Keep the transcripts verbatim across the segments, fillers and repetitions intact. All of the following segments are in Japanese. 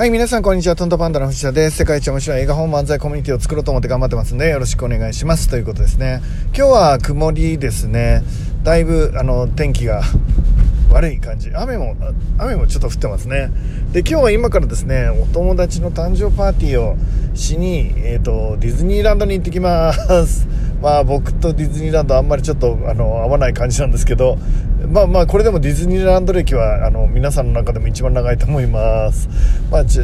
はい、皆さんこんにちは。トントパンダの藤田です。世界一面白い映画本漫才コミュニティを作ろうと思って頑張ってますんで、よろしくお願いしますということですね。今日は曇りですね。だいぶあの天気が悪い感じ、雨も雨もちょっと降ってますね。で、今日は今からですね、お友達の誕生パーティーをしに、えーと、ディズニーランドに行ってきます。まあ僕とディズニーランドあんまりちょっとあの合わない感じなんですけど、まあまあこれでもディズニーランド歴はあの皆さんの中でも一番長いと思います。まあじ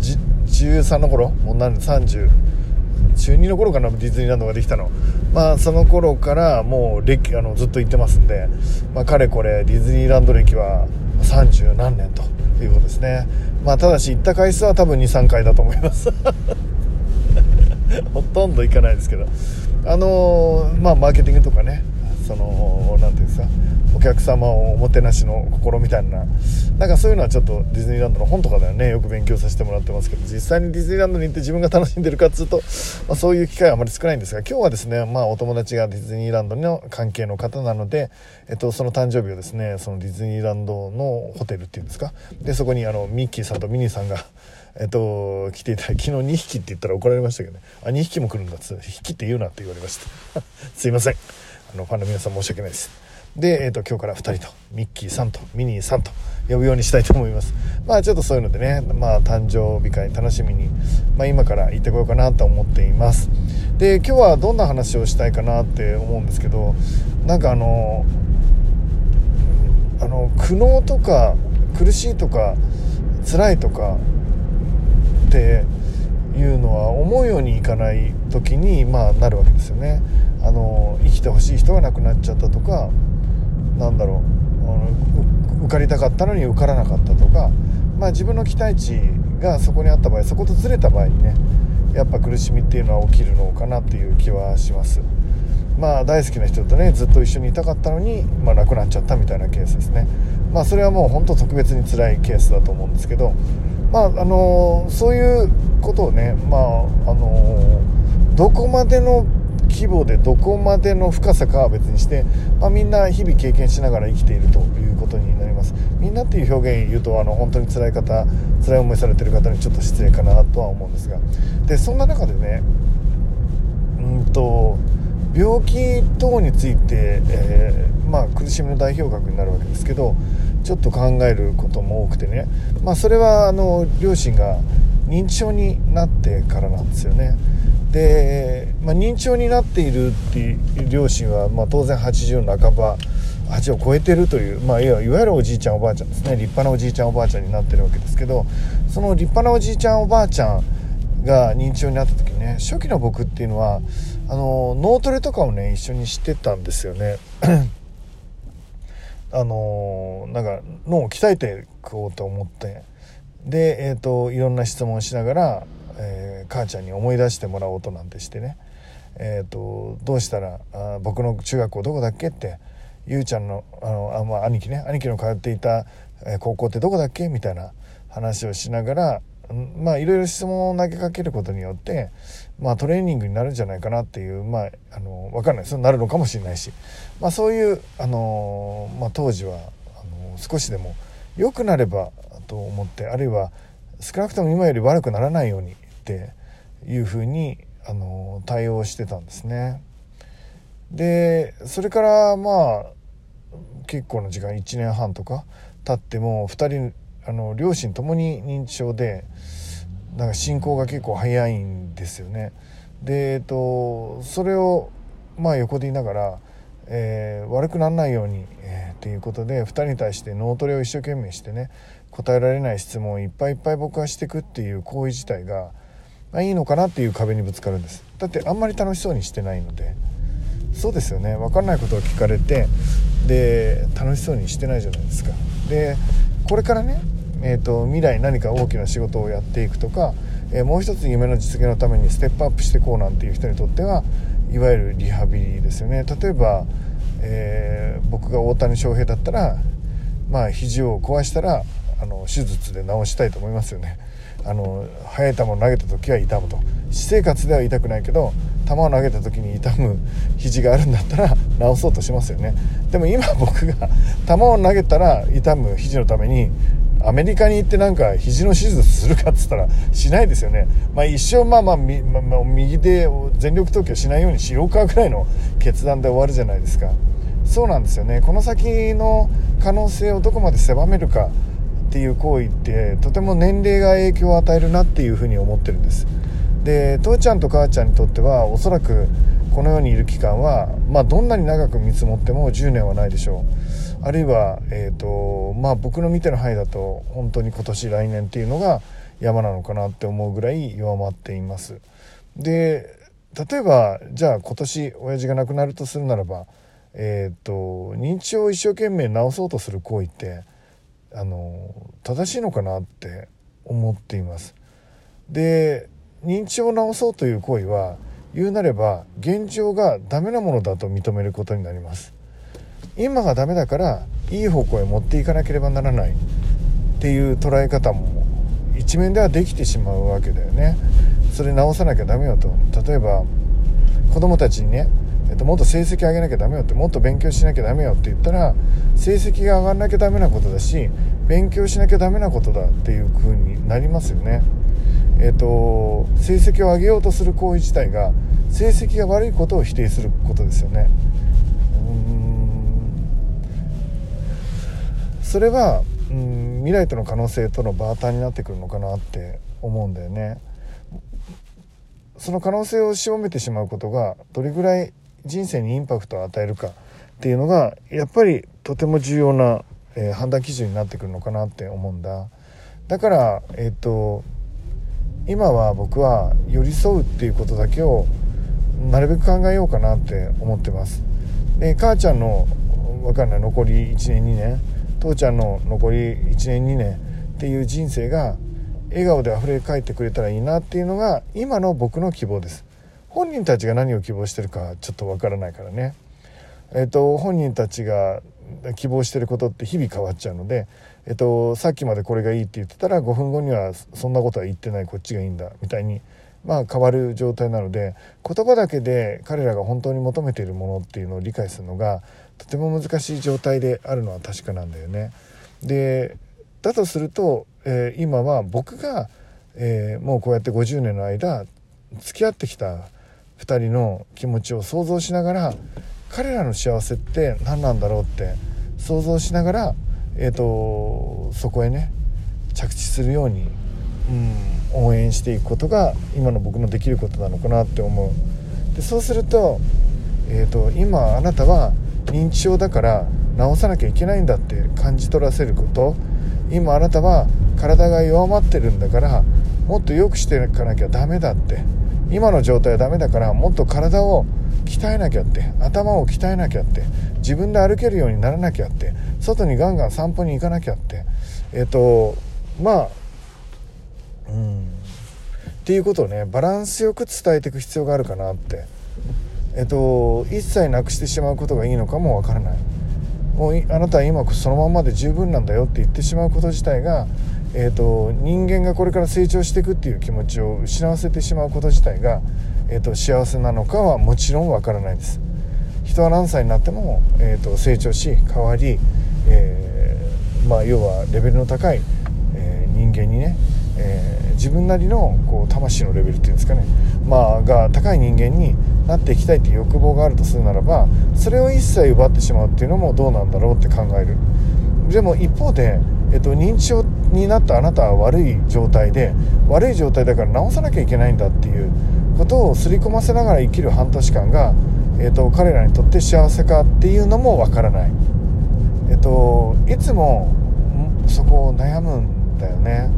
じじゅうさんの頃、もう何さんじゅう中にの頃かな、ディズニーランドができたの。まあその頃からもう歴あのずっと行ってますんで、まあかれこれディズニーランド歴はさんじゅう何年ということですね。まあただし行った回数は多分 に,さん 回だと思います。ほとんど行かないですけど、あのー、まあマーケティングとかね、そのなんていうんですか、お客様をおもてなしの心みたいな、なんかそういうのはちょっとディズニーランドの本とかではね、よく勉強させてもらってますけど、実際にディズニーランドに行って自分が楽しんでるかっつうと、まあ、そういう機会はあまり少ないんですが、今日はですね、まあお友達がディズニーランドの関係の方なので、えっと、その誕生日をですね、そのディズニーランドのホテルっていうんですか、でそこにあのミッキーさんとミニーさんがえっと来ていた、昨日にひきって言ったら怒られましたけどね、あにひきも来るんだっつ、ひきって言うなって言われましたすいません、あのファンの皆さん申し訳ないです。で、えーと、今日からふたりとミッキーさんとミニーさんと呼ぶようにしたいと思います。まあちょっとそういうのでね、まあ誕生日会楽しみに、まあ、今から行ってこようかなと思っています。で、今日はどんな話をしたいかなって思うんですけど、なんかあのあの苦悩とか苦しいとか辛いとかっていうのは思うようにいかない時に、まあ、なるわけですよね。あの生きてほしい人が亡くなっちゃったとか、なんだろう、受かりたかったのに受からなかったとか、まあ、自分の期待値がそこにあった場合、そことずれた場合にね、やっぱ苦しみっていうのは起きるのかなっていう気はします。まあ大好きな人とねずっと一緒にいたかったのに、まあ、亡くなっちゃったみたいなケースですね。まあそれはもう本当特別に辛いケースだと思うんですけど、まああのそういうことをね、まああのどこまでの規模でどこまでの深さかは別にして、まあ、みんな日々経験しながら生きているということになります。みんなっていう表現言うと、あの本当に辛い方、辛い思いされている方にちょっと失礼かなとは思うんですが、でそんな中でね、うんと病気等について、えーまあ、苦しみの代表格になるわけですけど、ちょっと考えることも多くてね、まあ、それはあの両親が認知症になってからなんですよね。で、まあ、認知症になっているっていう両親は、まあ、当然はちじゅうなかば、はちじゅうを超えてるという、まあ、いわゆるおじいちゃんおばあちゃんですね。立派なおじいちゃんおばあちゃんになってるわけですけど、その立派なおじいちゃんおばあちゃんが認知症になった時ね、初期の僕っていうのはあの脳トレとかをね一緒にしてたんですよねあのなんか脳を鍛えていこうと思って、で、えーと、いろんな質問をしながら、えー、母ちゃんに思い出してもらおうとなんてしてね、えーと、どうしたらあ僕の中学校どこだっけって、ゆうちゃんの、あの、あ、まあ、兄貴ね、兄貴の通っていた高校ってどこだっけみたいな話をしながら、まあいろいろ質問を投げかけることによって、まあ、トレーニングになるんじゃないかなっていう、まあ、あの分かんないですよ、なるのかもしれないし、まあ、そういう、あのまあ、当時はあの少しでも良くなればと思って、あるいは少なくとも今より悪くならないようにっていうふうにあの対応してたんですね。でそれからまあ結構の時間いちねんはんとか経っても、ふたりあの両親ともに認知症で、なんか進行が結構早いんですよね。で、えっと、それをまあ横でいながら、えー、悪くならないように、えー、っていうことでふたりに対して脳トレを一生懸命してね、答えられない質問をいっぱいいっぱい僕はしていくっていう行為自体が、まあ、いいのかなっていう壁にぶつかるんです。だってあんまり楽しそうにしてないので。そうですよね、分かんないことを聞かれて、で楽しそうにしてないじゃないですか。でこれからね、えーと、未来何か大きな仕事をやっていくとか、えー、もう一つ夢の実現のためにステップアップしてこうなんていう人にとっては、いわゆるリハビリですよね。例えば、えー、僕が大谷翔平だったら、まあ肘を壊したらあの手術で治したいと思いますよね。あの速い球を投げた時は痛むと、私生活では痛くないけど球を投げた時に痛む肘があるんだったら治そうとしますよね。でも今僕が球を投げたら痛む肘のためにアメリカに行ってなんか肘の手術するかっつったらしないですよね。まあ一生まあまあみ、まあ、右で全力投球しないようにしようかぐらいの決断で終わるじゃないですか。そうなんですよね。この先の可能性をどこまで狭めるかっていう行為ってとても年齢が影響を与えるなっていうふうに思ってるんです。で、父ちゃんと母ちゃんにとってはおそらくこの世にいる期間は、まあ、どんなに長く見積もってもじゅうねんはないでしょう。あるいは、えーとまあ、僕の見ての範囲だと本当に今年来年っていうのが山なのかなって思うぐらい弱まっています。で、例えばじゃあ今年親父が亡くなるとするならば、えーと、認知症を一生懸命治そうとする行為ってあの正しいのかなって思っています。で、認知症を治そうという行為は言うなれば現状がダメなものだと認めることになります。今がダメだからいい方向へ持っていかなければならないっていう捉え方も一面ではできてしまうわけだよね。それ直さなきゃダメよと。例えば子供たちにね、えっと、もっと成績上げなきゃダメよって、もっと勉強しなきゃダメよって言ったら、成績が上がんなきゃダメなことだし勉強しなきゃダメなことだっていう風になりますよね。えっと、成績を上げようとする行為自体が成績が悪いことを否定することですよね。うーん、それは、うん、未来との可能性とのバーターになってくるのかなって思うんだよね。その可能性をしおめてしまうことがどれぐらい人生にインパクトを与えるかっていうのがやっぱりとても重要な、えー、判断基準になってくるのかなって思うんだ。だからえっと今は僕は寄り添うっていうことだけをなるべく考えようかなって思ってます。で、母ちゃんのわかんない残りいちねんにねん、父ちゃんの残りいちねんにねんっていう人生が笑顔であふれ返ってくれたらいいなっていうのが今の僕の希望です。本人たちが何を希望してるかちょっとわからないからね。えっと本人たちが希望してることって日々変わっちゃうので、えっと、さっきまでこれがいいって言ってたらごふんごにはそんなことは言ってない、こっちがいいんだみたいに、まあ、変わる状態なので、言葉だけで彼らが本当に求めているものっていうのを理解するのがとても難しい状態であるのは確かなんだよね。で、だとすると、えー、今は僕が、えー、もうこうやってごじゅうねんの間付き合ってきたふたりの気持ちを想像しながら、彼らの幸せって何なんだろうって想像しながら、えーと、そこへね着地するように、うん、応援していくことが今の僕のできることなのかなって思う。で、そうすると、えーと、今あなたは認知症だから治さなきゃいけないんだって感じ取らせること、今あなたは体が弱まってるんだからもっと良くしていかなきゃダメだって、今の状態はダメだからもっと体を鍛えなきゃって、頭を鍛えなきゃって、自分で歩けるようにならなきゃって、外にガンガン散歩に行かなきゃってえっとまあうんっていうことをね、バランスよく伝えていく必要があるかなって。えっと一切なくしてしまうことがいいのかもわからない。もうあなたは今そのままで十分なんだよって言ってしまうこと自体が、えーと、人間がこれから成長していくっていう気持ちを失わせてしまうこと自体が、えーと、幸せなのかはもちろんわからないです。人は何歳になっても、えーと、成長し変わり、えーまあ、要はレベルの高い、えー、人間にね、えー、自分なりのこう魂のレベルっていうんですかね、まあ、が高い人間になっていきたいっていう欲望があるとするならば、それを一切奪ってしまうっていうのもどうなんだろうって考える。でも一方で、えーと、認知症になったあなたは悪い状態で、悪い状態だから直さなきゃいけないんだっていうことをすり込ませながら生きる半年間が、えーと、彼らにとって幸せかっていうのもわからない、えーと、いつもそこを悩むんだよね。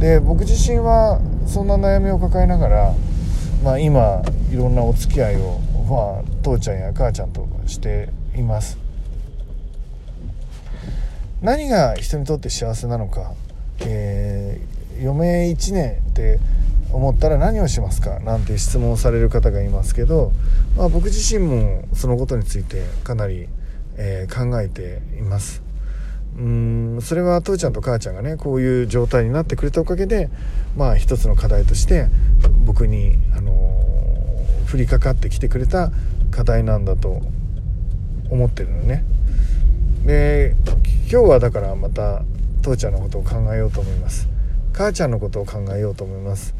で、僕自身はそんな悩みを抱えながら、まあ、今いろんなお付き合いを、まあ、父ちゃんや母ちゃんとしています。何が人にとって幸せなのか、えー、余命いちねんって思ったら何をしますかなんて質問をされる方がいますけど、まあ、僕自身もそのことについてかなり、えー、考えています。うーん、それは父ちゃんと母ちゃんがねこういう状態になってくれたおかげで、まあ、一つの課題として僕に、あのー、降りかかってきてくれた課題なんだと思ってるのね。で、今日はだからまた父ちゃんのことを考えようと思います。母ちゃんのことを考えようと思います。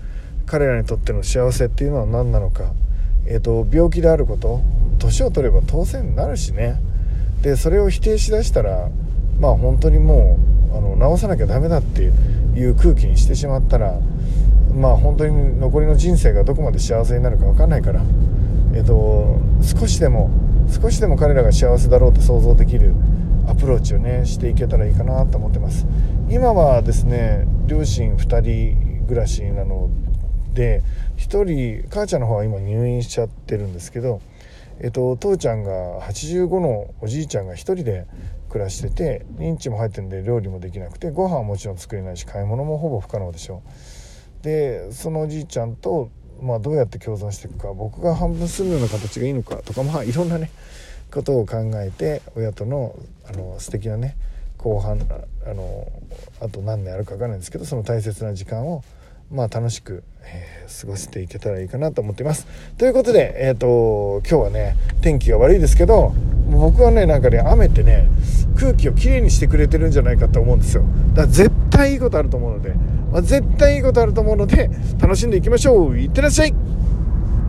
彼らにとっての幸せっていうのは何なのか、えーと、病気であること、年を取れば当然なるしね。でそれを否定しだしたら、まあ本当にもうあの直さなきゃダメだっていう空気にしてしまったら、まあ本当に残りの人生がどこまで幸せになるか分かんないから、えっと、少しでも少しでも彼らが幸せだろうと想像できるアプローチをねしていけたらいいかなと思ってます。今はですね、両親ふたり暮らしなので、ひとり母ちゃんの方は今入院しちゃってるんですけど、えっと、父ちゃんがはちじゅうごのおじいちゃんが一人で暮らしてて、認知も入ってるんで料理もできなくて、ご飯はもちろん作れないし、買い物もほぼ不可能でしょう。でそのおじいちゃんと、まあ、どうやって共存していくか、僕が半分住むような形がいいのかとか、まあいろんなねことを考えて、親とのあの素敵なね後半、あのあと何年あるか分からないんですけど、その大切な時間をまあ楽しく、えー、過ごしていけたらいいかなと思っています。ということで、えーと、今日はね天気が悪いですけど、僕はねなんかね雨ってね空気をきれいにしてくれてるんじゃないかと思うんですよ。だから絶対いいことあると思うので、まあ、絶対いいことあると思うので楽しんでいきましょう。いってらっしゃい。